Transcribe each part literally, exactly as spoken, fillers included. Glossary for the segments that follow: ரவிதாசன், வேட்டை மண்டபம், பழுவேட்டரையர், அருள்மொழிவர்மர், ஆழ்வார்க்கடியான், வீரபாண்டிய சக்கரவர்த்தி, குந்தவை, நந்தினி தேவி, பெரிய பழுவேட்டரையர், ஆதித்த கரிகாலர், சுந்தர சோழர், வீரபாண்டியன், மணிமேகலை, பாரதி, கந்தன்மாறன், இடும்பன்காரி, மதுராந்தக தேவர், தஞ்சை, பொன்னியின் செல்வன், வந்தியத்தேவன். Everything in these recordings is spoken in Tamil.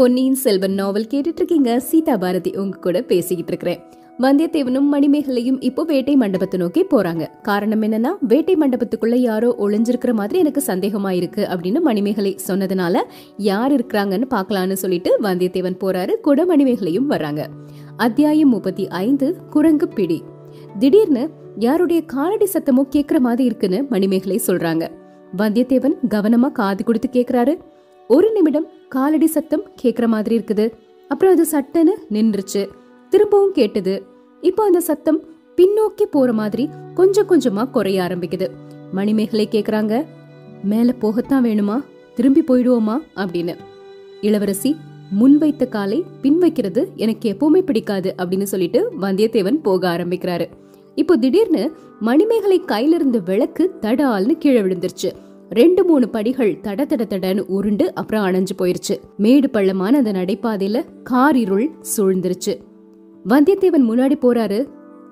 பொன்னியின் செல்வன் நாவல் கேட்டுட்டு இருக்கீங்க. சீதா பாரதி உங்க கூட பேசிக்கிட்டு இருக்கிறேன். வந்தியத்தேவனும் மணிமேகலையும் இப்போ வேட்டை மண்டபத்தை நோக்கி போறாங்க. காரணம் என்னன்னா, வேட்டை மண்டபத்துக்குள்ள யாரோ ஒளிஞ்சிருக்கிற மாதிரி எனக்கு சந்தேகமா இருக்கு அப்படின்னு மணிமேகலை சொன்னதுனால யார் இருக்கிறாங்கன்னு பாக்கலான்னு சொல்லிட்டு வந்தியத்தேவன் போறாரு. கூட மணிமேகலையும் வர்றாங்க. அத்தியாயம் முப்பத்தி ஐந்து, குரங்கு பிடி. திடீர்னு யாருடைய காலடி சத்தமும் கேக்குற மாதிரி இருக்குன்னு மணிமேகலை சொல்றாங்க. வந்தியத்தேவன் கவனமா காது கொடுத்து கேக்குறாரு. ஒரு நிமிடம் காலடி சத்தம் கேட்குற மாதிரி இருக்குது. அப்புறம் அது சட்டன்னு நின்றுச்சு. திரும்பவும் கேட்டது. இப்போ அந்த சத்தம் பின்னோக்கி போற மாதிரி கொஞ்சம் கொஞ்சமா குறைய ஆரம்பிக்குது. மணிமேகலை கேக்குறாங்க, மேல போகத்தான் வேணுமா, திரும்பி போயிடுவோமா அப்படின்னு. இளவரசி, முன் வைத்த காலை பின் வைக்கிறது எனக்கு எப்பவுமே பிடிக்காது அப்படின்னு சொல்லிட்டு வந்தியத்தேவன் போக ஆரம்பிக்கிறாரு. இப்போ திடீர்னு மணிமேகலை கையில இருந்த விளக்கு தடால்னு கீழே விழுந்துருச்சு. ரெண்டு மூணு படிகள் தட தட தடன்னு உருண்டு அப்புறம் அணைஞ்சு போயிருச்சு. மேடு பள்ளமான அந்த நடைபாதையில கார் இருள் சூழ்ந்துருச்சு. வந்தியத்தேவன் முன்னாடி போறாரு.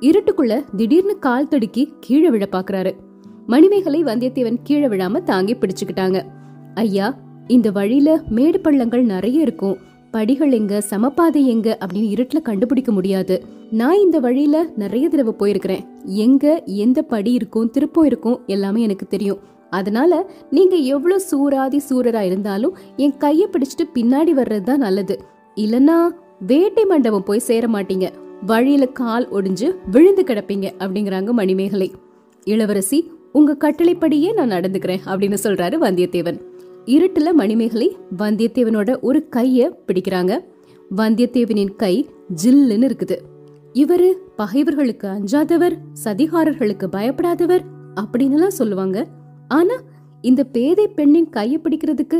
இருட்டுக்குள்ள திடீர்னு கால் தடுக்கி கீழே விழ பாக்குறாரு. மணிமேகலை வந்தியத்தேவன் கீழே விழாம தாங்கி பிடிச்சுக்கிட்டாங்க. ஐயா, இந்த வழியில மேடு பள்ளங்கள் நிறைய இருக்கும். படிகள் எங்க, சமப்பாதை எங்க அப்படின்னு இருட்டுல கண்டுபிடிக்க முடியாது. நான் இந்த வழியில நிறைய தடவை போயிருக்கிறேன். எங்க எந்த படி இருக்கும், திருப்பம் இருக்கும் எல்லாமே எனக்கு தெரியும். அதனால நீங்க எவ்வளவு சூராதி சூரரா இருந்தாலும் என் கையை பிடிச்சிட்டு பின்னாடி வர்றதுதான் நல்லது. இல்லனா வேட்டை மண்டபம் போய் சேர மாட்டீங்க, வழியில கால் ஒடிஞ்சு விழுந்து கிடப்பீங்க அப்படிங்கிறாங்க மணிமேகலை. இளவரசி, உங்க கட்டளைப்படியே நான் நடந்துக்கிறேன் அப்படின்னு சொல்றாரு வந்தியத்தேவன். இருட்டுல மணிமேகலை வந்தியத்தேவனோட ஒரு கைய பிடிக்கிறாங்க. வந்தியத்தேவனின் கை ஜில்லுன்னு இருக்குது. இவரு பகைவர்களுக்கு அஞ்சாதவர், சதிகாரர்களுக்கு பயப்படாதவர் அப்படின்னு சொல்லுவாங்க. ஆனா இந்த பேதை பெண்ணின் கையை பிடிக்கிறதுக்கு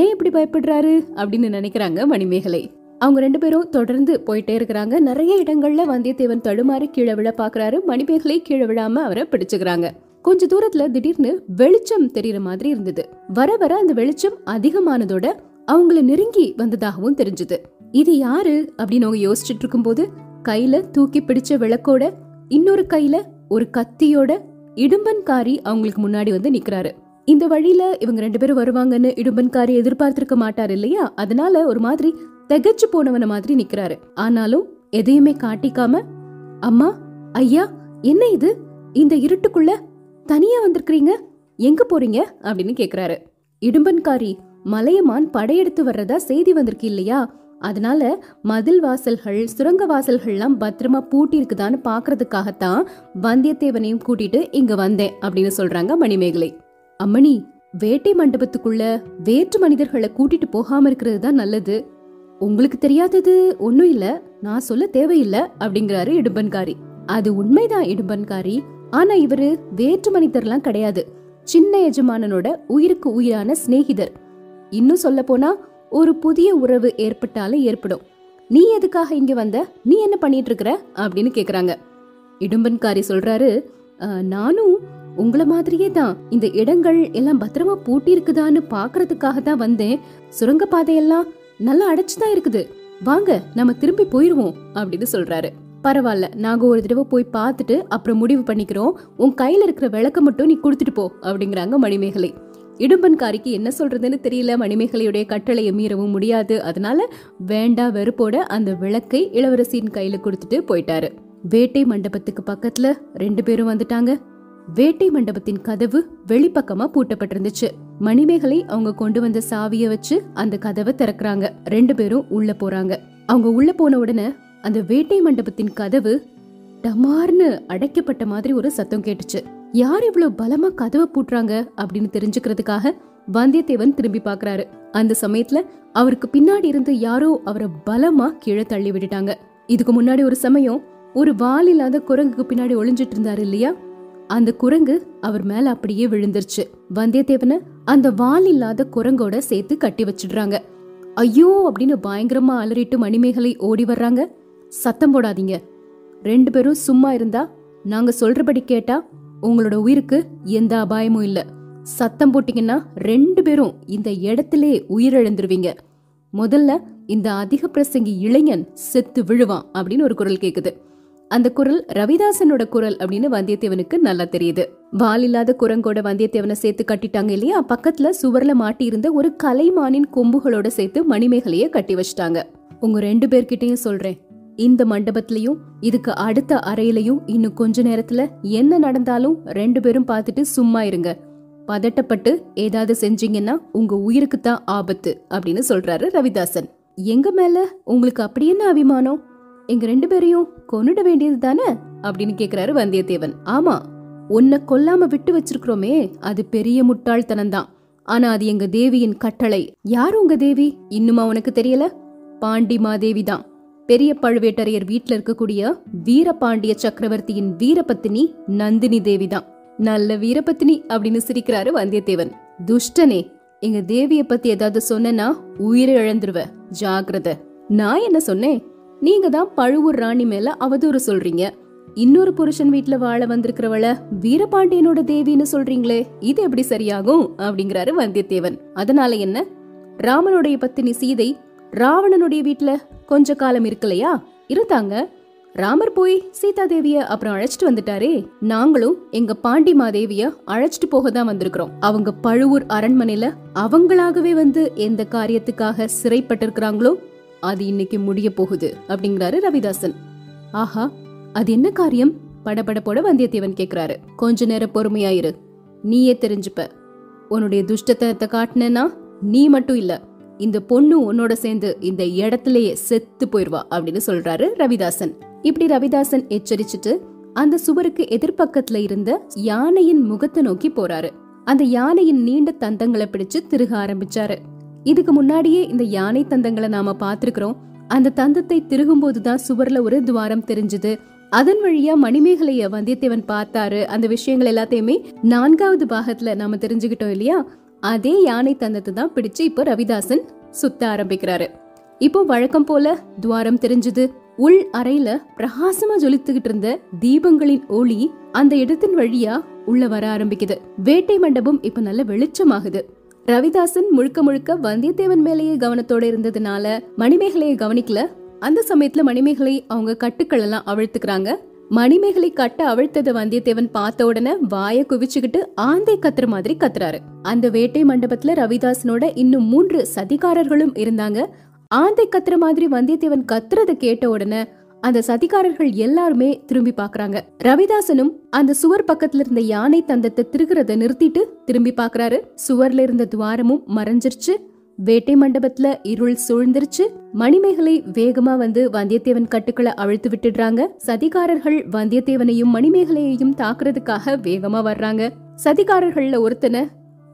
ஏன் இப்படி பயப்படுறாரு அப்படின்னு நினைக்கிறாங்க மணிமேகலை. அவங்க ரெண்டு பேரும் தொடர்ந்து போயிட்டே இருக்கிறாங்க. நிறைய இடங்கள்ல வந்தியத்தேவன் தடுமாறி கீழே விழ பாக்குறாரு. மணிமேகலை கீழே விழாம அவரை பிடிச்சுக்கிறாங்க. கொஞ்ச தூரத்துல திடீர்னு வெளிச்சம் தெரியற மாதிரி இருந்தது. வர வர அந்த வெளிச்சம் அதிகமானதோட அவங்கள நெருங்கி வந்ததாகவும் தெரிஞ்சது. இது யாரு அப்படின்னு அவங்க யோசிச்சுட்டு இருக்கும் போது கையில தூக்கி பிடிச்ச விளக்கோட இன்னொரு கையில ஒரு கத்தியோட இடும்பன்காரி அவங்களுக்கு முன்னாடி வந்து நிக்கிறாரு. இந்த வழியில இவங்க ரெண்டு பேரும் வருவாங்கன்னு இடும்பன்காரி எதிர்பார்த்திருக்க மாட்டாரு இல்லையா? அதனால ஒரு மாதிரி தகச்சு போனவன மாதிரி நிக்கிறாரு. ஆனாலும் எதையுமே காட்டிக்காம, அம்மா, ஐயா, என்ன இது, இந்த இருட்டுக்குள்ள தனியா வந்திருக்கிறீங்க, எங்க போறீங்க அப்படின்னு கேக்குறாரு. இடும்பன்காரி, மலையமான் படையெடுத்து வர்றதா செய்தி வந்திருக்கு இல்லையா, அதனால மதில் வாசல்கள் சுரங்க வாசல்கள்லாம் பத்திரமா பூட்டி இருக்குதான்னு பாக்குறதுக்காகத்தான் வந்தியத்தேவனையும் கூட்டிட்டு இங்க வந்தேன் அப்படின்னு சொல்றாங்க மணிமேகலை. அம்மணி, வேட்டை மண்டபத்துக்குள்ள வேற்று மனிதர்களை கூட்டிட்டு போகாம இருக்கிறது தான் நல்லது. உங்களுக்கு தெரியாதது ஒன்னும் இல்ல, நான் சொல்ல தேவையில்லை அப்படிங்கிறாரு இடும்பன்காரி. அது உண்மைதான் இடும்பன்காரி, ஆனா இவரு வேற்று மனிதர்லாம் கிடையாது. சின்ன எஜமானனோட உயிருக்கு உயிரான சிநேகிதர். இன்னும் சொல்ல போனா ஒரு புதிய உறவு ஏற்பட்டாலும் ஏற்படும். நீ எதுக்காக இங்க வந்த, நீ என்ன பண்ணிட்டு இருக்கிற அப்படின்னு கேக்குறாங்க. இடும்பன்காரி சொல்றாரு, நானும் உங்கள மாதிரியே தான் இந்த இடங்கள் எல்லாம் பத்திரமா பூட்டி இருக்குதான்னு பாக்குறதுக்காக தான் வந்தேன். சுரங்க பாதையெல்லாம் நல்லா அடைச்சுதான் இருக்குது, வாங்க நம்ம திரும்பி போயிருவோம் அப்படின்னு சொல்றாரு. பரவாயில்ல, நாங்க ஒரு தடவை போய் பார்த்துட்டு அப்புறம் முடிவு பண்ணிக்கிறோம். உன் கையில இருக்கிற விளக்க மட்டும் நீ கொடுத்துட்டு போ அப்படிங்கிறாங்க மணிமேகலை. இடும்பன்காரிக்கு என்ன சொல்றதுன்னு தெரியல. மணிமேகலையுடைய கட்டளையை மீறவும் முடியாது. அதனால வேண்டா வெறுப்போட அந்த விளக்கை இளவரசியின் கையில கொடுத்துட்டு போயிட்டாரு. வேட்டை மண்டபத்துக்கு பக்கத்துல ரெண்டு பேரும் வந்துட்டாங்க. வேட்டை மண்டபத்தின் கதவு வெளிப்பக்கமா பூட்டப்பட்டிருந்துச்சு. மணிமேகலை அவங்க கொண்டு வந்த சாவிய வச்சு அந்த கதவை திறக்கிறாங்க. ரெண்டு பேரும் உள்ள போறாங்க. அவங்க உள்ள போன உடனே அந்த வேட்டை மண்டபத்தின் கதவு டமார்னு அடைக்கப்பட்ட மாதிரி ஒரு சத்தம் கேட்டுச்சு. யார் இவ்வளவு பலமா கதவை பூட்டுறாங்க அப்படின்னு தெரிஞ்சுக்கிறதுக்காக வந்தியத்தேவன் திரும்பி பாக்குறாரு. அந்த சமயத்துல அவருக்கு பின்னாடி இருந்து யாரோ அவரை பலமா கீழே தள்ளி விட்டுட்டாங்க. இதுக்கு முன்னாடி ஒரு சமயம் ஒரு வால் இல்லாத குரங்குக்கு பின்னாடி ஒளிஞ்சிட்டு இருந்தாரு இல்லையா, அந்த குரங்கு அவர் மேல அப்படியே விழுந்துருச்சு. வந்தியத்தேவனை அந்த வால் இல்லாத குரங்கோட சேர்த்து கட்டி வச்சிடுறாங்க. ஐயோ அப்படின்னு பயங்கரமா அலறிட்டு மணிமேகலை ஓடி வர்றாங்க. சத்தம் போடாதீங்க, ரெண்டு பேரும் சும்மா இருந்தா நாங்க சொல்றபடி கேட்டா உங்களோட உயிருக்கு எந்த அபாயமும் இல்ல. சத்தம் போட்டீங்கன்னா ரெண்டு பேரும் இந்த இடத்திலே உயிரிழந்துருவீங்க. முதல்ல இந்த அதிக பிரசங்கி இளைஞன் செத்து விழுவான் அப்படின்னு ஒரு குரல் கேக்குது. அந்த குரல் ரவிதாசனோட குரல் அப்படின்னு வந்தியத்தேவனுக்கு நல்லா தெரியுது. வால் இல்லாத குரங்கோட வந்தியத்தேவனை சேர்த்து கட்டிட்டாங்க இல்லையா, பக்கத்துல சுவர்ல மாட்டி இருந்த ஒரு கலைமானின் கொம்புகளோட சேர்த்து மணிமேகலைய கட்டி வச்சிட்டாங்க. உங்க ரெண்டு பேர்கிட்டயும் சொல்றேன், இந்த மண்டபத்திலயும் இதுக்கு அடுத்த அறையிலயும் இன்னும் கொஞ்ச நேரத்துல என்ன நடந்தாலும் ரெண்டு பேரும் பார்த்துட்டு சும்மா இருங்க. பதட்டப்பட்டு ஏதாவது செஞ்சீங்கன்னா உங்க உயிருக்கு தான் ஆபத்து அப்படின்னு சொல்றாரு ரவிதாசன். எங்க மேல உங்களுக்கு அப்படி என்ன அபிமானம்? எங்க ரெண்டு பேரையும் கொன்னுட வேண்டியது தானே அப்படின்னு கேக்குறாரு வந்தியத்தேவன். ஆமா, உன்னை கொல்லாம விட்டு வச்சிருக்கிறோமே, அது பெரிய முட்டாள்தனம்தான். ஆனா அது எங்க தேவியின் கட்டளை. யாரு உங்க தேவி? இன்னுமா உனக்கு தெரியல? பாண்டி மாதேவி தான். பெரிய பழுவேட்டரையர் வீட்டுல இருக்கக்கூடிய வீரபாண்டிய சக்கரவர்த்தியின் வீரபத்தினி நந்தினி தேவி தான். நல்ல வீரபத்தினி அப்படின்னு சிரிக்கிறாரு வந்தியத்தேவன். துஷ்டனே, எங்க தேவிய பத்தி ஏதாவது சொன்னா உயிரை இழந்துருவ, ஜாகிரத. நான் என்ன சொன்னேன்? நீங்க தான் பழுவூர் ராணி மேல அவதூறு சொல்றீங்க. இன்னொரு புருஷன் வீட்டுல வாழ வந்திருக்கிறவள வீரபாண்டியனோட தேவின்னு சொல்றீங்களே, இது எப்படி சரியாகும் அப்படிங்கிறாரு வந்தியத்தேவன். அதனால என்ன? ராமனுடைய பத்தினி சீதை ராவணனுடைய வீட்டுல கொஞ்ச காலம் இருக்கலையா? இருந்தாங்க. ராமர் போய் சீதா தேவிய அப்புறம் அழைச்சிட்டு வந்துட்டாரே. நாங்களும் எங்க பாண்டி மாதேவிய அழைச்சிட்டு போக தான் வந்திருக்கிறோம். அவங்க பழுவூர் அரண்மனையில அவங்களாகவே வந்து எந்த காரியத்துக்காக சிறைப்பட்டிருக்கிறாங்களோ அது இன்னைக்கு முடிய போகுது அப்படிங்கிறாரு ரவிதாசன். ஆஹா, அது என்ன காரியம்? படபட போட வந்தியத்தேவன் கேக்குறாரு. கொஞ்ச நேரம் பொறுமையாயிரு, நீயே தெரிஞ்சுப்ப. உன்னுடைய துஷ்டத்தனத்தை காட்டினா நீ மட்டும் இல்ல, இந்த பொண்ணு உன்னோட சேர்ந்து இந்த இடத்திலேயே செத்து போயிருவா அப்படின்னு சொல்றாரு ரவிதாசன். இப்படி ரவிதாசன் எச்சரிச்சுட்டு அந்த சுவருக்கு எதிர்பக்கத்துல இருந்த யானையின் முகத்தை நோக்கி போறாரு. அந்த யானையின் நீண்ட தந்தங்களை பிடிச்சு திருக ஆரம்பிச்சாரு. இதுக்கு முன்னாடியே இந்த யானை தந்தங்களை நாம பாத்துருக்கிறோம். அந்த தந்தத்தை திருகும் போதுதான் சுவர்ல ஒரு துவாரம் தெரிஞ்சது. அதன் வழியா மணிமேகலைய வந்தியத்தேவன் பார்த்தாரு. அந்த விஷயங்கள் எல்லாத்தையுமே நான்காவது பாகத்துல நாம தெரிஞ்சுக்கிட்டோம் இல்லையா. அதே யானை தந்தத்தை தான் பிடிச்சு இப்போ ரவிதாசன் சுத்த ஆரம்பிக்கிறாரு. இப்போ வழக்கம் போல துவாரம் தெரிஞ்சது. உள் அறையில பிரகாசமா ஜொலித்துக்கிட்டு இருந்த தீபங்களின் ஒளி அந்த இடத்தின் வழியா உள்ள வர ஆரம்பிக்குது. வேட்டை மண்டபம் இப்ப நல்ல வெளிச்சமாகுது. ரவிதாசன் முழுக்க முழுக்க வந்தியத்தேவன் மேலேயே கவனத்தோட இருந்ததுனால மணிமேகலையை கவனிக்கல. அந்த சமயத்துல மணிமேகலை அவங்க கட்டுக்கள் எல்லாம் அவிழ்த்துக்கிறாங்க. மணிமேகலை கட்ட அவிழ்த்தத வந்தியத்தேவன் பார்த்த உடனே வாயை குவிச்சுக்கிட்டு ஆந்தை கத்துற மாதிரி கத்துறாரு. அந்த வேட்டை மண்டபத்துல ரவிதாசனோட இன்னும் மூன்று சதிகாரர்களும் இருந்தாங்க. ஆந்தை கத்துற மாதிரி வந்தியத்தேவன் கத்துறத கேட்ட உடனே அந்த சதிகாரர்கள் எல்லாருமே திரும்பி பாக்குறாங்க. ரவிதாசனும் அந்த சுவர் பக்கத்துல இருந்த யானை தந்தத்தை திருகிறத நிறுத்திட்டு திரும்பி பாக்குறாரு. சுவர்ல இருந்த துவாரமும் மறைஞ்சிருச்சு. வேட்டை மண்டபத்துல இருள் சூழ்ந்துருச்சு. மணிமேகலை வேகமா வந்து வந்தியத்தேவன் கட்டுக்களை அவிழ்த்து விட்டுடுறாங்க. சதிகாரர்கள் வந்தியத்தேவனையும் மணிமேகலையையும் தாக்குறதுக்காக வேகமா வர்றாங்க. சதிகாரர்கள்ல ஒருத்தனை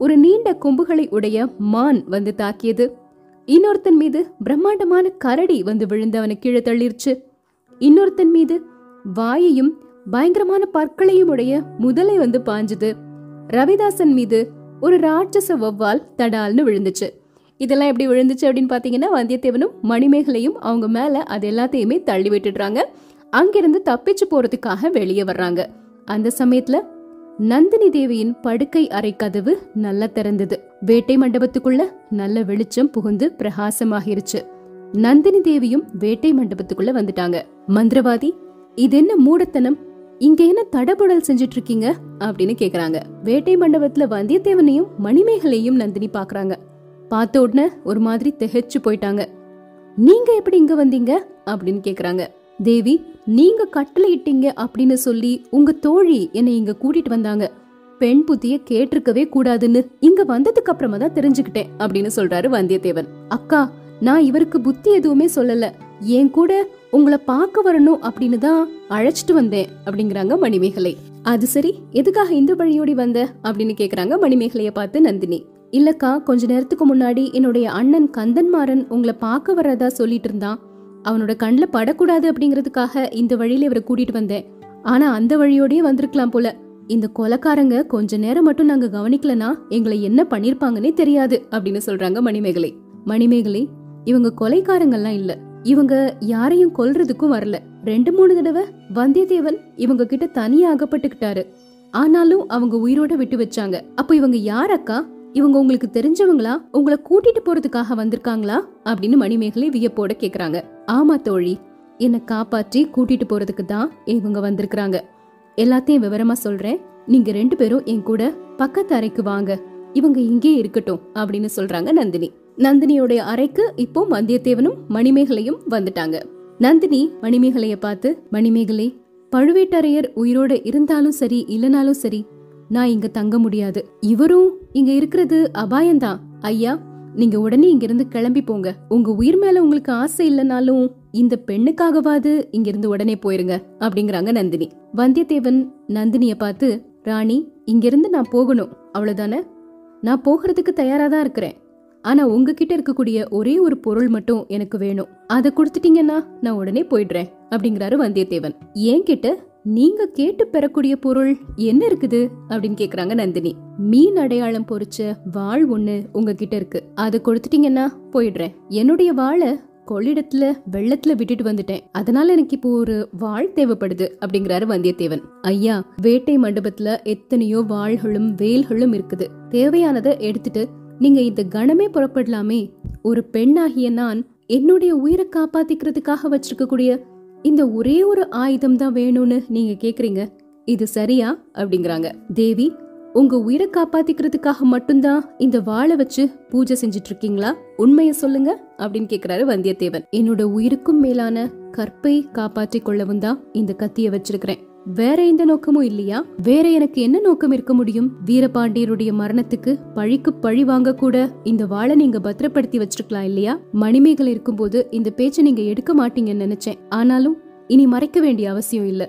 ஒரு நீண்ட கொம்புகளை உடைய மான் வந்து தாக்கியது. இன்னொருத்தன் மீது பிரம்மாண்டமான கரடி வந்து விழுந்தவனை கீழே தள்ளிருச்சு. இன்னொருத்தன் மீது வாயையும் பயங்கரமான பற்களையும் உடைய முதலை வந்து பாஞ்சது. ரவிதாசன் மீது ஒரு ராட்சச வௌவால் தடால்னு விழுந்துச்சு. இதெல்லாம் எப்படி விழுந்துச்சு அப்படின்னு பாத்தீங்கன்னா, வந்தியத்தேவனும் மணிமேகலையும் அவங்க மேல அது எல்லாத்தையுமே தள்ளி விட்டுடுறாங்க. அங்கிருந்து தப்பிச்சு போறதுக்காக வெளியே வர்றாங்க. அந்த சமயத்துல நந்தினி தேவியின் படுக்கை அறை கதவு நல்லா திறந்தது. வேட்டை மண்டபத்துக்குள்ள நல்ல வெளிச்சம் புகுந்து பிரகாசமாகிருச்சு. நந்தினி தேவியும் வேட்டை மண்டபத்துக்குள்ள வந்துட்டாங்க. மந்திரவாதி, இது என்ன மூடத்தனம்? இங்க என்ன தடபுடல் செஞ்சுட்டு இருக்கீங்க அப்படின்னு கேக்குறாங்க. வேட்டை மண்டபத்துல வந்தியத்தேவனையும் மணிமேகலையும் நந்தினி பாக்குறாங்க. பார்த்த உடனே ஒரு மாதிரி திகைச்சு போயிட்டாங்க. நீங்க எப்படி இங்க வந்தீங்க அப்படின்னு கேக்குறாங்க. தேவி, நீங்க கட்டளை இட்டீங்க அப்படின்னு சொல்லி உங்க தோழி என்னை இங்க கூட்டிட்டு வந்தாங்க. பெண் புத்திய கேட்டிருக்கவே கூடாதுன்னு இங்க வந்ததுக்கு அப்புறமா தான் தெரிஞ்சுக்கிட்டேன் அப்படின்னு சொல்றாரு வந்தியத்தேவன். அக்கா, நான் இவருக்கு புத்தி எதுவுமே சொல்லல. என் கூட உங்களை பாக்க வரணும் அப்படின்னு தான் அழைச்சிட்டு வந்தேன் அப்படிங்கிறாங்க மணிமேகலை. அது சரி, எதுக்காக இந்த வழியோடி வந்த அப்படின்னு கேக்குறாங்க மணிமேகலைய பார்த்து நந்தினி. இல்லக்கா, கொஞ்ச நேரத்துக்கு முன்னாடி என்னுடைய அண்ணன் கந்தன்மாறன் உங்களை பார்க்க வர்றதா சொல்லிட்டு இருந்தான். அவனோட கண்ல படக்கூடாது அப்படிங்கறதுக்காக இந்த வழியில இவரை கூட்டிட்டு வந்தேன். ஆனா அந்த வழியோடயே வந்திருக்கலாம் போல. இந்த கொலைக்காரங்க கொஞ்ச நேரம் மட்டும் நாங்க கவனிக்கலனா எங்களை என்ன பண்ணிருப்பாங்கன்னே தெரியாது அப்படின்னு சொல்றாங்க மணிமேகலை. மணிமேகலை, இவங்க கொலைக்காரங்கள்லாம் இல்ல. இவங்க யாரையும் கொல்றதுக்கும் வரல. ரெண்டு மூணு தடவை வந்தியத்தேவன் இவங்க கிட்ட தனியா அகப்பட்டுக்கிட்டாரு. ஆனாலும் அவங்க உயிரோட விட்டு வச்சாங்க. அப்போ இவங்க யாரக்கா? இவங்க உங்களுக்கு தெரிஞ்சவங்களா? உங்களை கூட்டிட்டு போறதுக்காக வந்திருக்காங்களா அப்படின்னு மணிமேகலை வியப்போட கேக்குறாங்க. ஆமா தோழி, என்னை காப்பாற்றி கூட்டிட்டு போறதுக்கு தான் இவங்க வந்திருக்கிறாங்க. எல்லாத்தையும் விவரமா சொல்றேன், நீங்க ரெண்டு பேரும் என் கூட பக்கத்து அறைக்கு வாங்க, இவங்க இங்கே இருக்கட்டும் அப்படின்னு சொல்றாங்க நந்தினி. நந்தினியோட அறைக்கு இப்போ வந்தியத்தேவனும் மணிமேகலையும் வந்துட்டாங்க. நந்தினி மணிமேகலைய பார்த்து, மணிமேகலை, பழுவேட்டரையர் உயிரோட இருந்தாலும் சரி இல்லனாலும் சரி நான் இங்க தங்க முடியாது, இவரும் இங்க இருக்கிறது அபாயம்தான். ஐயா, நீங்க உடனே இங்க இருந்து கிளம்பி போங்க. உங்க உயிர் மேல உங்களுக்கு ஆசை இல்லைனாலும் இந்த பெண்ணுக்காகவாது இங்க இருந்து உடனே போயிருங்க அப்படிங்கிறாங்க நந்தினி. வந்தியத்தேவன் நந்தினிய பார்த்து, ராணி, இங்க இருந்து நான் போகணும், அவ்வளவுதானே? நான் போகிறதுக்கு தயாராதான் இருக்கிறேன், ஆனா உங்ககிட்ட இருக்கக்கூடிய ஒரே ஒரு பொருள் மட்டும் எனக்கு வேணும். அதை கொடுத்துட்டீங்கன்னா நான் உடனே போயிடுறேன் அப்படிங்கிறாரு வந்தியத்தேவன். ஏன் கிட்ட நீங்க கேட்டு பெறக்கூடிய பொருள் என்ன இருக்குது அப்படின்னு கேக்குறாங்க நந்தினி. மீன் அடையாளம் பொறிச்ச வாள் ஒண்ணு உங்ககிட்ட இருக்கு, அதை கொடுத்துட்டீங்கன்னா போயிடுறேன். என்னுடைய வாளை கொள்ளிடத்துல வெள்ளத்துல விட்டுட்டு வந்துட்டேன், அதனால எனக்கு இப்போ ஒரு வாள் தேவைப்படுது அப்படிங்கிறாரு வந்தியத்தேவன். ஐயா, வேட்டை மண்டபத்துல எத்தனையோ வாள்களும் வேல்களும் இருக்குது, தேவையானதை எடுத்துட்டு நீங்க இந்த கணமே புறப்படலாமே. ஒரு பெண்ணாகிய நான் என்னுடைய உயிரை காப்பாத்திக்கிறதுக்காக வச்சிருக்க கூடிய இந்த ஒரே ஒரு ஆயுதம் தான் வேணும்னு நீங்க கேக்குறீங்க, இது சரியா அப்படிங்கிறாங்க. தேவி, உங்க உயிரை காப்பாத்திக்கிறதுக்காக மட்டும்தான் இந்த வாளை வச்சு பூஜை செஞ்சிட்டு இருக்கீங்களா, உண்மையை சொல்லுங்க அப்படின்னு கேக்குறாரு வந்தியத்தேவன். என்னோட உயிருக்கும் மேலான கற்பை காப்பாற்றி கொள்ளவும் தான் இந்த கத்திய வச்சிருக்கிறேன், வேற எந்த நோக்கமும் இல்லையா? வேற எனக்கு என்ன நோக்கம் இருக்க முடியும்? வீரபாண்டியருடைய மரணத்துக்கு பழிக்கு பழி வாங்க கூட இந்த வாளை நீங்க பத்திரப்படுத்தி வச்சிருக்கலாம் இல்லையா? மணிமேகலை இருக்கும் போது இந்த பேச்சை நீங்க எடுக்க மாட்டீங்கன்னு நினைச்சேன், ஆனாலும் இனி மறைக்க வேண்டிய அவசியம் இல்ல.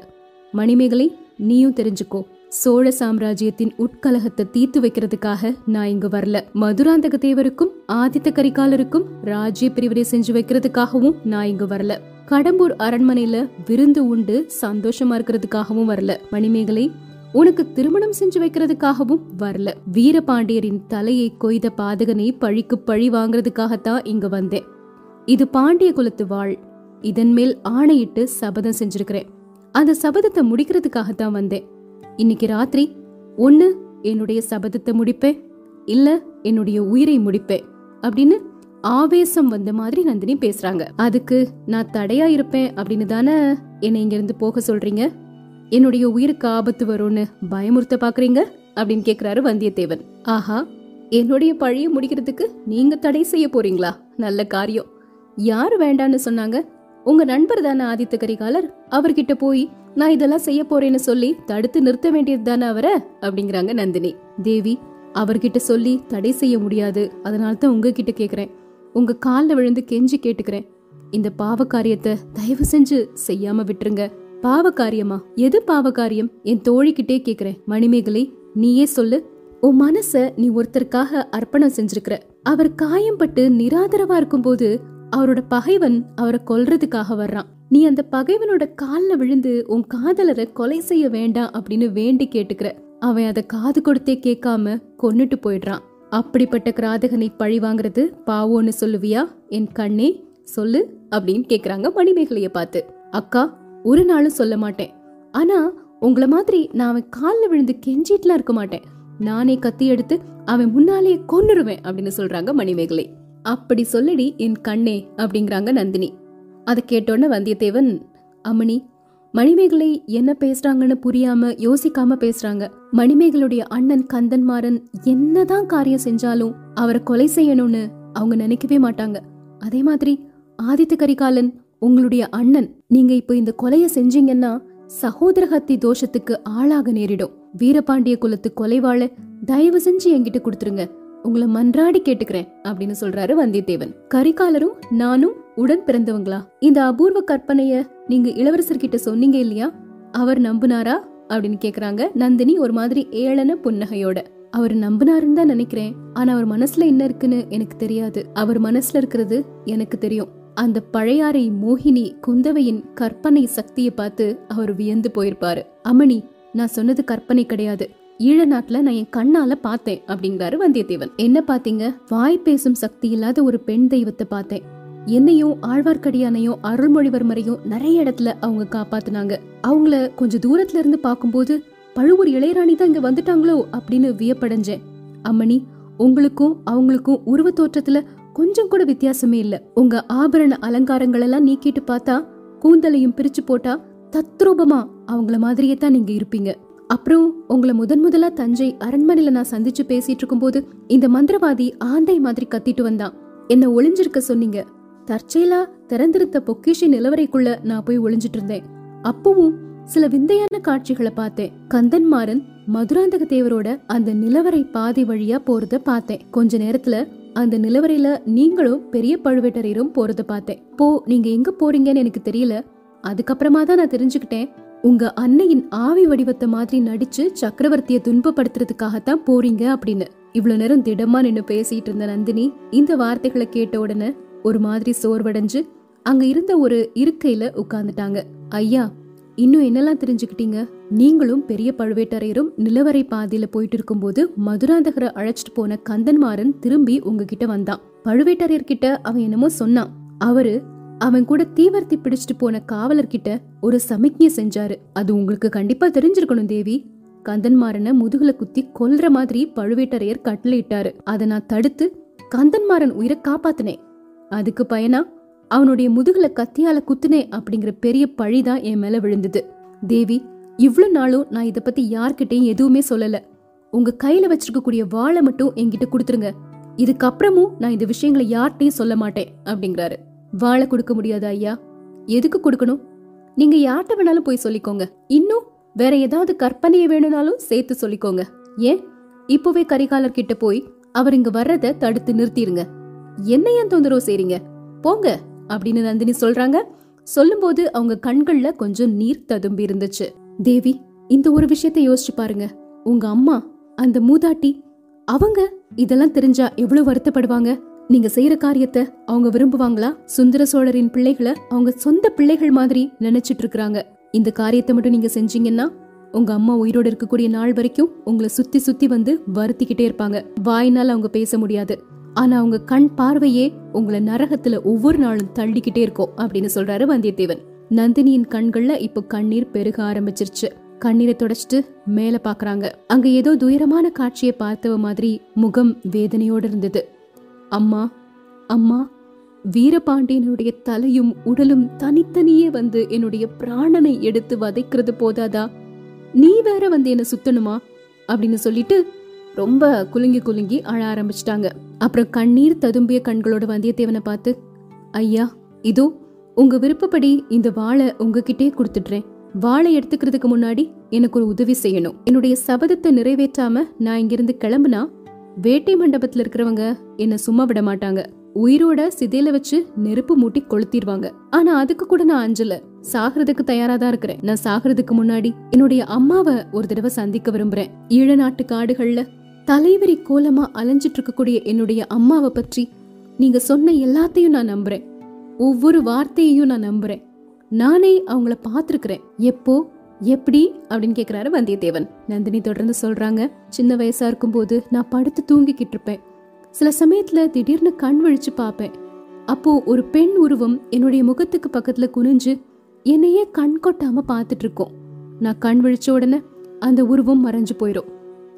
மணிமேகலை, நீயும் தெரிஞ்சுக்கோ, சோழ சாம்ராஜ்யத்தின் உட்கலகத்தை தீர்த்து வைக்கிறதுக்காக நான் இங்க வரல, மதுராந்தக தேவருக்கும் ஆதித்த கரிகாலருக்கும் ராஜ்ய பிரிவினை செஞ்சு வைக்கிறதுக்காகவும் நான் இங்க வரல, கடம்பூர் அரண்மனையில விருந்து உண்டு சந்தோஷமா இருக்கிறதுக்காகவும் வரல, மணிமேகலை உனக்கு திருமணம் செஞ்சு வைக்கிறதுக்காகவும் வரல, வீரபாண்டியரின் தலையை கொய்த பாதகனை பழிக்கு பழி வாங்குறதுக்காகத்தான் இங்க வந்தேன். இது பாண்டிய குலத்து வாழ், இதன் மேல் ஆணையிட்டு சபதம் செஞ்சிருக்கிறேன், அந்த சபதத்தை முடிக்கிறதுக்காகத்தான் வந்தேன். இன்னைக்கு ராத்திரி ஒன்னு என்னுடைய சபதத்தை முடிப்பேன், இல்ல என்னுடைய உயிரை முடிப்பேன் அப்படின்னு ஆவேசம் வந்த மாதிரி நந்தினி பேசுறாங்க. அதுக்கு நான் தடையா இருப்பேன் அப்படின்னு தானே என்னை இங்க இருந்து போக சொல்றீங்க, என்னுடைய உயிருக்கு ஆபத்து வரும்னு பயமுறுத்த பாக்குறீங்க அப்படின்னு கேக்குறாரு வந்தியத்தேவன். ஆஹா, என்னுடைய பழிய முடிக்கிறதுக்கு நீங்க தடை செய்ய போறீங்களா? நல்ல காரியம். யாரு வேண்டான்னு சொன்னாங்க? உங்க நண்பர் தானே ஆதித்த கரிகாலர், அவர்கிட்ட போய் நான் இதெல்லாம் செய்ய போறேன்னு சொல்லி தடுத்து நிறுத்த வேண்டியது தானே அவரை அப்படிங்கிறாங்க நந்தினி. தேவி, அவர்கிட்ட சொல்லி தடை செய்ய முடியாது, அதனால தான் உங்ககிட்ட கேக்குறேன், உங்க காலில் விழுந்து கெஞ்சி கேட்டுக்கிறேன், இந்த பாவகாரியத்தை தயவு செஞ்சு செய்யாம விட்டுருங்க. பாவகாரியமா? எது பாவகாரியம்? என் தோழிக்கிட்டே கேக்குறேன். மணிமேகலை, நீயே சொல்லு, உன் மனச நீ ஒருத்தருக்காக அர்ப்பணம் செஞ்சிருக்கிற, அவர் காயம்பட்டு நிராதரவா இருக்கும் போது அவரோட பகைவன் அவரை கொல்றதுக்காக வர்றான், நீ அந்த பகைவனோட காலில் விழுந்து உன் காதலரை கொலை செய்ய வேண்டாம் அப்படின்னு வேண்டி கேட்டுக்கிற, அவன் அதை காது கொடுத்தே கேட்காம கொன்னுட்டு போயிடுறான், அப்படிப்பட்ட கிராதகனை பழி வாங்குறது பாவோன்னு சொல்லுவியா? என் கண்ணே சொல்லு அப்படின்னு கேக்குறாங்க மணிமேகலைய பார்த்து. அக்கா, ஒரு நாளும் சொல்ல மாட்டேன், ஆனா உங்களை மாதிரி நான் அவன் காலில் விழுந்து கெஞ்சிட்டுலாம் இருக்க மாட்டேன், நானே கத்தி எடுத்து அவன் முன்னாலேயே கொன்னுருவேன் அப்படின்னு சொல்றாங்க மணிமேகலை. அப்படி சொல்லடி என் கண்ணே அப்படிங்கிறாங்க நந்தினி. அதை கேட்டோன்னு வந்தியத்தேவன், அம்மணி, மணிமேகலை என்ன பேசுறாங்கன்னு புரியாம யோசிக்காம பேசுறாங்க, மணிமேகலுடைய அண்ணன் கந்தன்மாறன் என்னதான் காரியம் செஞ்சாலும் அவரை கொலை செய்யணும்னு அவங்க நினைக்கவே மாட்டாங்க, அதே மாதிரி ஆதித்த கரிகாலன் உங்களுடைய அண்ணன், நீங்க இப்ப இந்த கொலைய செஞ்சீங்கன்னா சகோதரஹத்தி தோஷத்துக்கு ஆளாக நேரிடும், வீரபாண்டிய குலத்து கொலைவாளை தயவு செஞ்சு என்கிட்ட கொடுத்துருங்க, உங்களை மன்றாடி கேட்டுக்கிறேன் அப்படின்னு சொல்றாரு வந்தியத்தேவன். கரிகாலரும் நானும் உடன் பிறந்தவங்களா? இந்த அபூர்வ கற்பனைய நீங்க இளவரசர்கிட்ட சொன்னீங்க இல்லையா, அவர் நம்புனாரா அப்படின்னு கேக்குறாங்க நந்தினி ஒரு மாதிரி ஏளன புன்னகையோட. அவர் நம்பினாருன்னு தான் நினைக்கிறேன், ஆனா அவர் மனசுல என்ன இருக்குன்னு எனக்கு தெரியாது, அவர் மனசுல இருக்கிறது எனக்கு தெரியும். அந்த பழையாறை மோகினி குந்தவையின் கற்பனை சக்தியை பார்த்து அவர் வியந்து போயிருப்பாரு. அம்மணி, நான் சொன்னது கற்பனை கிடையாது, ஈழ நாட்டுல நான் என் கண்ணால பார்த்தேன் அப்படிங்கிறாரு வந்தியத்தேவன். என்ன பாத்தீங்க? வாய் பேசும் சக்தி இல்லாத ஒரு பெண் தெய்வத்தை பார்த்தேன், என்னையும் ஆழ்வார்க்கடியானையும் அருள்மொழிவர்மரையும் நிறைய இடத்துல அவங்க காப்பாத்தினாங்க, அவங்கள கொஞ்சம் தூரத்துல இருந்து பாக்கும்போது பழுவூர் இளையராணி தான் இங்க வந்துட்டாங்களோ அப்படின்னு வியப்படைஞ்சேன். அம்மணி, உங்களுக்கும் அவங்களுக்கும் உருவ தோற்றத்துல கொஞ்சம் கூட வித்தியாசமே இல்ல, உங்க ஆபரண அலங்காரங்கள் எல்லாம் நீக்கிட்டு பார்த்தா கூந்தலையும் பிரிச்சு போட்டா தத்ரூபமா அவங்கள மாதிரியே தான் நீங்க இருப்பீங்க. அப்புறம் உங்களை முதன் முதலா தஞ்சை அரண்மனையில நான் சந்திச்சு பேசிட்டு இருக்கும் போது இந்த மந்திரவாதி ஆந்தை மாதிரி கத்திட்டு வந்தான். என்ன ஒளிஞ்சிருக்க சொன்னீங்க. தற்செயலா திறந்திருத்த பொக்கிஷ நிலவரைக்குள்ள நான் போய் ஒளிஞ்சிட்டு இருந்தேன். அப்பவும் சில விந்தையான காட்சிகளை பார்த்தேன். கந்தன்மாறன் மதுராந்தக தேவரோட அந்த நிலவரை பாதி வழியா போறத பார்த்தேன். கொஞ்ச நேரத்துல அந்த நிலவரையில நீங்களும் பெரிய பழுவேட்டரையரும் போறத பார்த்தேன். போ நீங்க எங்க போறீங்கன்னு எனக்கு தெரியல. அதுக்கப்புறமா தான் நான் தெரிஞ்சுக்கிட்டேன் உங்க அன்னையின் ஆவி வடிவத்தை மாதிரி நடிச்சு சக்கரவர்த்திய துன்பப்படுத்துறதுக்காகத்தான் போறீங்க அப்படின்னு. இவ்வளவு நேரம் திடமா நின்னு பேசிட்டு இருந்த நந்தினி இந்த வார்த்தைகளை கேட்ட உடனே ஒரு மாதிரி சோர்வடைஞ்சு அங்க இருந்த ஒரு இருக்கையில உட்கார்ந்துட்டாங்க. ஐயா, இன்னும் என்னெல்லாம் தெரிஞ்சுக்கிட்டீங்க? நீங்களும் பெரிய பழுவேட்டரையரும் நிலவரை பாதையில போயிட்டு இருக்கும் போது மதுராந்தகரை அழைச்சிட்டு போன கந்தன்மாறன் திரும்பி உங்ககிட்ட வந்தான். பழுவேட்டரையர்கிட்ட அவன் என்னமோ சொன்னான். அவரு அவன் கூட தீவர்த்தி பிடிச்சிட்டு போன காவலர்கிட்ட ஒரு சமிக்ஞை செஞ்சாரு. அது உங்களுக்கு கண்டிப்பா தெரிஞ்சிருக்கணும் தேவி. கந்தன்மாறனை முதுகுல குத்தி கொல்ற மாதிரி பழுவேட்டரையர் கட்டளையிட்டாரு. அதை நான் தடுத்து கந்தன்மாறன் உயிரை காப்பாத்தினேன். அதுக்கு பயனா அவனுடைய முதுகுல கத்தியால குத்துனே அப்படிங்கிற பெரிய பழிதான் என் மேல விழுந்தது. தேவி, இவ்வளவு நாளும் நான் இத பத்தி யார்கிட்டையும் எதுவுமே சொல்லல. உங்க கையில வச்சிருக்க கூடிய வாளை மட்டும் என்கிட்ட கொடுத்துருங்க. இதுக்கப்புறமும் நான் இந்த விஷயங்களை யார்கிட்டையும் சொல்ல மாட்டேன் அப்படிங்கிறாரு. வாழை கொடுக்க முடியாது ஐயா. எதுக்கு கொடுக்கணும்? நீங்க யார்கிட்ட வேணாலும் போய் சொல்லிக்கோங்க. இன்னும் வேற ஏதாவது கற்பனையை வேணும்னாலும் சேர்த்து சொல்லிக்கோங்க. ஏன் இப்பவே கரிகாலர் கிட்ட போய் அவர் இங்க வர்றதை தடுத்து நிறுத்திடுங்க. என்ன ஏன் தொந்தரவு செய்றீங்க? போங்க அப்படின்னு நந்தினி சொல்றாங்க. சொல்லும் போது அவங்க கண்கள்ல கொஞ்சம் நீர் ததும்பி இருந்துச்சு. தேவி, இந்த ஒரு விஷயத்த யோசிச்சு பாருங்க. உங்க அம்மா, அந்த மூதாட்டி, அவங்க இதெல்லாம் தெரிஞ்சா எவ்வளவு வருத்தப்படுவாங்க. நீங்க செய்யற காரியத்தை அவங்க விரும்புவாங்களா? சுந்தர சோழரின் பிள்ளைகளை அவங்க சொந்த பிள்ளைகள் மாதிரி நினைச்சிட்டு இருக்காங்க. இந்த காரியத்தை மட்டும் நீங்க செஞ்சீங்கன்னா உங்க அம்மா உயிரோட இருக்கக்கூடிய நாள் வரைக்கும் உங்களை சுத்தி சுத்தி வந்து வருத்திக்கிட்டே இருப்பாங்க. வாயினால் அவங்க பேச முடியாது, ஆனா அவங்க கண் பார்வையே உங்களை நரகத்துல ஒவ்வொரு நாளும் தள்ளிக்கிட்டே இருக்கும் அப்படின்னு சொல்றாரு வந்தியத்தேவன். நந்தினியின் கண்கள்ல இப்போ கண்ணீர் பெருக ஆரம்பிச்சிருச்சு. கண்ணீரை தொடச்சிட்டு மேல பாக்குறாங்க. அங்க ஏதோ துயரமான காட்சியை பார்த்தவ மாதிரி முகம் வேதனையோட இருந்தது. அம்மா, அம்மா, வீரபாண்டியனுடைய தலையும் உடலும் தனித்தனியே வந்து என்னுடைய பிராணனை எடுத்து வதைக்கிறது போதாதா? நீ வேற வந்து என்ன சுத்தணுமா அப்படின்னு சொல்லிட்டு ரொம்ப குலுங்கி குலுங்கி அழ ஆரம்பிச்சிட்டாங்க. அப்புறம் கண்ணீர் ததும்பிய கண்களோட வந்தியத்தேவனை பார்த்து, ஐயா, இதோ உங்க விருப்பப்படி இந்த வாளை உங்ககிட்டே கொடுத்துடுறேன். வாளை எடுத்துக்கிறதுக்கு முன்னாடி எனக்கு ஒரு உதவி செய்யணும். என்னுடைய சபதத்தை நிறைவேற்றாம நான் இங்கிருந்து கிளம்புனா வேட்டை மண்டபத்துல இருக்கிறவங்க என்ன சும்மா விட மாட்டாங்க. உயிரோட சிதையில வச்சு நெருப்பு மூட்டி கொளுத்திடுவாங்க. ஆனா அதுக்கு கூட நான் அஞ்சல. சாகிறதுக்கு தயாரா தான் இருக்கிறேன். நான் சாகிறதுக்கு முன்னாடி என்னுடைய அம்மாவை ஒரு தடவை சந்திக்க விரும்புறேன். ஈழ நாட்டு காடுகள்ல தலைவிரி கோலமா அலைஞ்சிட்டு இருக்கக்கூடிய என்னுடைய அம்மாவை பற்றி நீங்க சொன்ன எல்லாத்தையும் நான் நம்புறேன். ஒவ்வொரு வார்த்தையையும் நான் நம்புறேன். நானே அவங்கள பாத்துருக்கிறேன். எப்போ, எப்படி அப்படின்னு கேக்குறாரு வந்தியத்தேவன். நந்தினி தொடர்ந்து சொல்றாங்க, சின்ன வயசா இருக்கும் போது நான் படுத்து தூங்கிக்கிட்டு இருப்பேன். சில சமயத்துல திடீர்னு கண் விழிச்சு பாப்பேன். அப்போ ஒரு பெண் உருவம் என்னுடைய முகத்துக்கு பக்கத்துல குனிஞ்சு என்னையே கண் கொட்டாம பாத்துட்டு இருக்கும். நான் கண் விழிச்ச உடனே அந்த உருவம் மறைஞ்சு போயிடும்.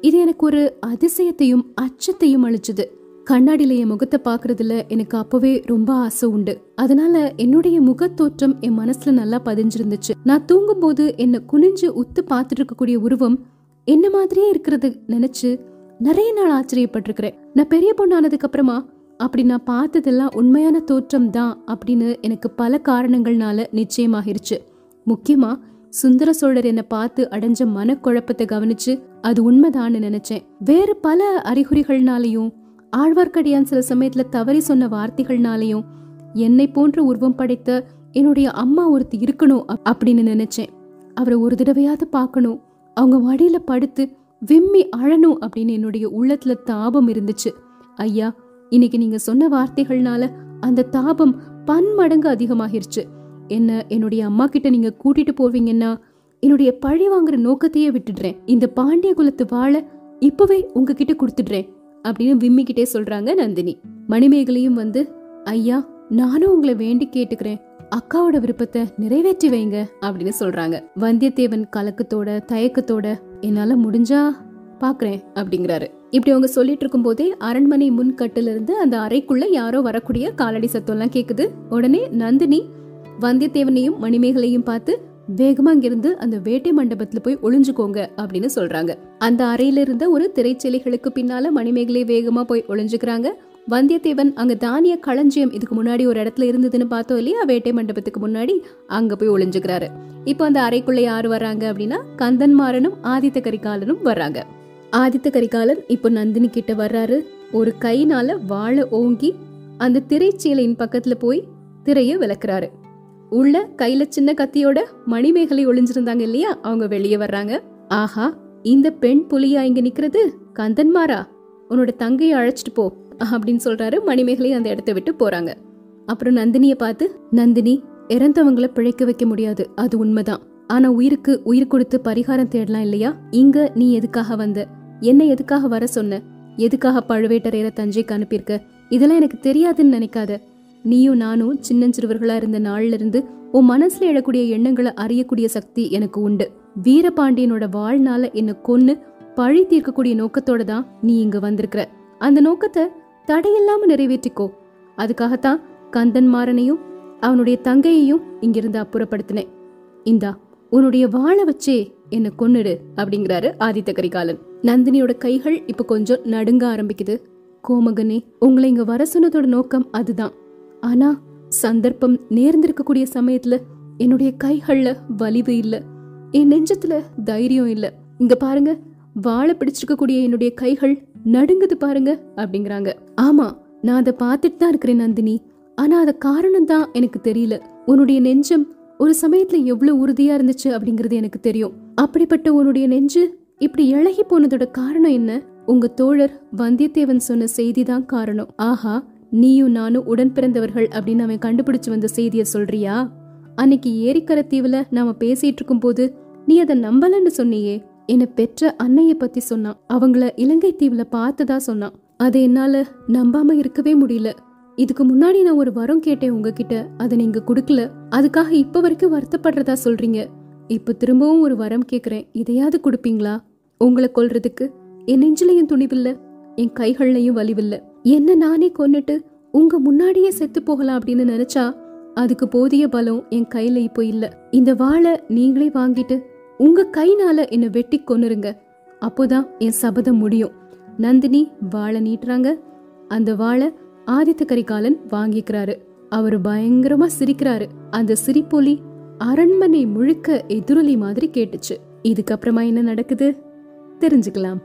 இது எனக்கு ஒரு அதிசயத்தையும் அச்சத்தையும் அளிச்சது. கண்ணாடியில என் முகத்தை பாக்குறதுல எனக்கு அப்பவே ரொம்ப ஆசை உண்டு. அதனால என்னுடைய முகத்தோற்றம் என் மனசுல நல்லா பதிஞ்சிருந்துச்சு. நான் தூங்கும் போது என்னை குனிஞ்சு உத்து பார்த்துட்டு இருக்கக்கூடிய உருவம் என்ன மாதிரியே இருக்கிறது நினைச்சு நிறைய நாள் ஆச்சரியப்பட்டிருக்கிறேன். நான் பெரிய பொண்ணானதுக்கு அப்புறமா அப்படி நான் பார்த்ததெல்லாம் உண்மையான தோற்றம் தான் அப்படின்னு எனக்கு பல காரணங்கள்னால நிச்சயமாகிருச்சு. முக்கியமா சுந்தர சோழர் என்னை பார்த்து அடைஞ்ச மனக்குழப்பத்தை கவனிச்சு அது உண்மைதான்னு நினைச்சேன். வேறு பல அறிகுறிகள்னாலையும் ஆழ்வார்க்கடியான் சில சமயத்துல தவறி சொன்ன வார்த்தைகள்னாலையும் என்னை போன்ற உருவம் படைத்த என்னுடைய அம்மா ஒருத்தி இருக்கணும் அப்படின்னு நினைச்சேன். அவரை ஒரு தடவையாவது பார்க்கணும், அவங்க வழியில படுத்து விம்மி அழணும் அப்படின்னு என்னுடைய உள்ளத்துல தாபம் இருந்துச்சு. ஐயா, இன்னைக்கு நீங்க சொன்ன வார்த்தைகள்னால அந்த தாபம் பன்மடங்கு அதிகமாகிருச்சு. என்ன என்னுடைய அம்மா கிட்ட நீங்க கூட்டிட்டு போவீங்கன்னா என்னுடைய பழி வாங்குற நோக்கத்தையே விட்டுடுறேன். இந்த பாண்டிய குலத்து வாழை இப்பவே உங்ககிட்ட கொடுத்துடுறேன் அப்படின்னு விம்மிக்கிட்டே சொல்றாங்க நந்தினி. மணிமேகலையும் வந்து, ஐயா, நானும் உங்களை வேண்டி கேட்டுக்கிறேன், அக்காவோட விருப்பத்தை நிறைவேற்றி வைங்க அப்படின்னு சொல்றாங்க. வந்தியத்தேவன் கலக்கத்தோட தயக்கத்தோட என்னால முடிஞ்சா பாக்குறேன் அப்படிங்கிறாரு. இப்படி அவங்க சொல்லிட்டு இருக்கும் போதே அரண்மனை முன்கட்டில இருந்து அந்த அறைக்குள்ள யாரோ வரக்கூடிய காலடி சத்தம் எல்லாம் கேக்குது. உடனே நந்தினி வந்தியத்தேவனையும் மணிமேகலையும் பார்த்து வேகமா அங்கிருந்து அந்த வேட்டை மண்டபத்துல போய் ஒளிஞ்சுக்கோங்க அப்படின்னு சொல்றாங்க. அந்த அறையில இருந்த ஒரு திரைச்சீலைகளுக்கு பின்னால மணிமேகலை வேகமா போய் ஒளிஞ்சுக்கிறாங்க. வந்தியத்தேவன் அங்க தானிய களஞ்சியம் இதுக்கு முன்னாடி ஒரு இடத்துல இருந்ததுன்னு பார்த்தோம் இல்லையா, வேட்டை மண்டபத்துக்கு முன்னாடி அங்க போய் ஒளிஞ்சுக்கிறாரு. இப்போ அந்த அறைக்குள்ள யாரு வர்றாங்க அப்படின்னா கந்தன்மாறனும் ஆதித்த கரிகாலனும் வர்றாங்க. ஆதித்த கரிகாலன் இப்போ நந்தினி கிட்ட வர்றாரு. ஒரு கையினால வாழை ஓங்கி அந்த திரைச்சீலையின் பக்கத்துல போய் திரைய விளக்குறாரு. உள்ள கையில சின்ன கத்தியோட மணிமேகலை ஒளிஞ்சிருந்தாங்க இல்லையா, அவங்க வெளியே வர்றாங்க. ஆஹா, இந்த பெண் புலியா இங்க நிக்கிறது? கந்தன்மாரா, உன்னோட தங்கையை அழைச்சிட்டு போ அப்படின்னு சொல்றாரு. மணிமேகலை அந்த இடத்த விட்டு போறாங்க. அப்புறம் நந்தினிய பார்த்து, நந்தினி, இறந்தவங்களை பிழைக்க வைக்க முடியாது, அது உண்மைதான். ஆனா உயிருக்கு உயிர் கொடுத்து பரிகாரம் தேடலாம் இல்லையா? இங்க நீ எதுக்காக வந்த, என்ன எதுக்காக வர சொன்ன, எதுக்காக பழுவேட்டரையரை தஞ்சைக்கு அனுப்பியிருக்க, இதெல்லாம் எனக்கு தெரியாதுன்னு நினைக்காத. நீயும் நானும் சின்னஞ்சிறுவர்களா இருந்த நாள்ல இருந்து உன் மனசுல எழக்கூடிய எண்ணங்களை அறியக்கூடிய சக்தி எனக்கு உண்டு. வீரபாண்டியனோட வாழ்நாள என்னை கொன்னு பழி தீர்க்கக்கூடிய நோக்கத்தோட தான் நீ இங்க வந்திருக்கிற. அந்த நோக்கத்தை தடையில்லாம நிறைவேற்றிக்கோ. அதுக்காகத்தான் கந்தன்மாறனையும் அவனுடைய தங்கையையும் இங்கிருந்து அப்புறப்படுத்தினேன். இந்தா உன்னுடைய வாழை வச்சே என்னை கொன்னுடு அப்படிங்கிறாரு ஆதித்த கரிகாலன். நந்தினியோட கைகள் இப்ப கொஞ்சம் நடுங்க ஆரம்பிக்குது. கோமகனே, உங்களை இங்க வர சொன்னதோட நோக்கம் அதுதான். ஆனா சந்தர்ப்பம் நேர்ந்திருக்கக்கூடிய சமயத்துல என்னுடைய கைகள்ல வலிவு இல்ல, என் நெஞ்சத்துல தைரியம் இல்ல. இங்க பாருங்க, வாழை பிடிச்சிருக்க கூடிய என்னுடைய கைகள் நடுங்குது பாருங்க அப்படிங்கிறாங்க. ஆமா, நான் அதை பார்த்துட்டு தான் இருக்கிறேன் நந்தினி. ஆனா அத காரணம் தான் எனக்கு தெரியல. உன்னுடைய நெஞ்சம் ஒரு சமயத்துல எவ்வளவு உறுதியா இருந்துச்சு அப்படிங்கறது எனக்கு தெரியும். அப்படிப்பட்ட உன்னுடைய நெஞ்சு இப்படி இழகி போனதோட காரணம் என்ன? உங்க தோழர் வந்தியத்தேவன் சொன்ன செய்தி தான் காரணம். ஆஹா, நீயும் நானும் உடன் பிறந்தவர்கள் அப்படின்னு அவன் கண்டுபிடிச்சு வந்த செய்திய சொல்றியா? அன்னைக்கு ஏரிக்கரை தீவுல நாம பேசிட்டு இருக்கும் போது நீ அதை நம்பலன்னு சொன்னியே. என்ன பெற்ற அன்னைய பத்தி சொன்னான், அவங்கள இலங்கை தீவுல பார்த்ததா சொன்னான். அதை என்னால நம்பாம இருக்கவே முடியல. இதுக்கு முன்னாடி நான் ஒரு வரம் கேட்டேன் உங்ககிட்ட, அதை நீங்க குடுக்கல. அதுக்காக இப்ப வரைக்கும் வருத்தப்படுறதா சொல்றீங்க. இப்ப திரும்பவும் ஒரு வரம் கேக்குறேன், இதையாவது குடுப்பீங்களா? உங்களை கொல்றதுக்கு என் நெஞ்சிலையும் துணிவில்ல, என் கைகள்லையும் வலிவில்ல. என்ன நானே கொன்னுட்டு உங்க முன்னாடியே செத்து போகலாம் அப்படின்னு நினைச்சா அதுக்கு போதிய பலம் என் கையில இப்போ இல்ல. இந்த வாளை நீங்களே வாங்கிட்டு உங்க கைனால என்ன வெட்டி கொன்னுருங்க, அப்போதான் என் சபதம் முடியும். நந்தினி வாளை நீட்டுறாங்க. அந்த வாளை ஆதித்த கரிகாலன் வாங்கிக்கிறாரு. அவரு பயங்கரமா சிரிக்கிறாரு. அந்த சிரிப்பொலி அரண்மனை முழுக்க எதிரொலி மாதிரி கேட்டுச்சு. இதுக்கப்புறமா என்ன நடக்குது தெரிஞ்சுக்கலாம்.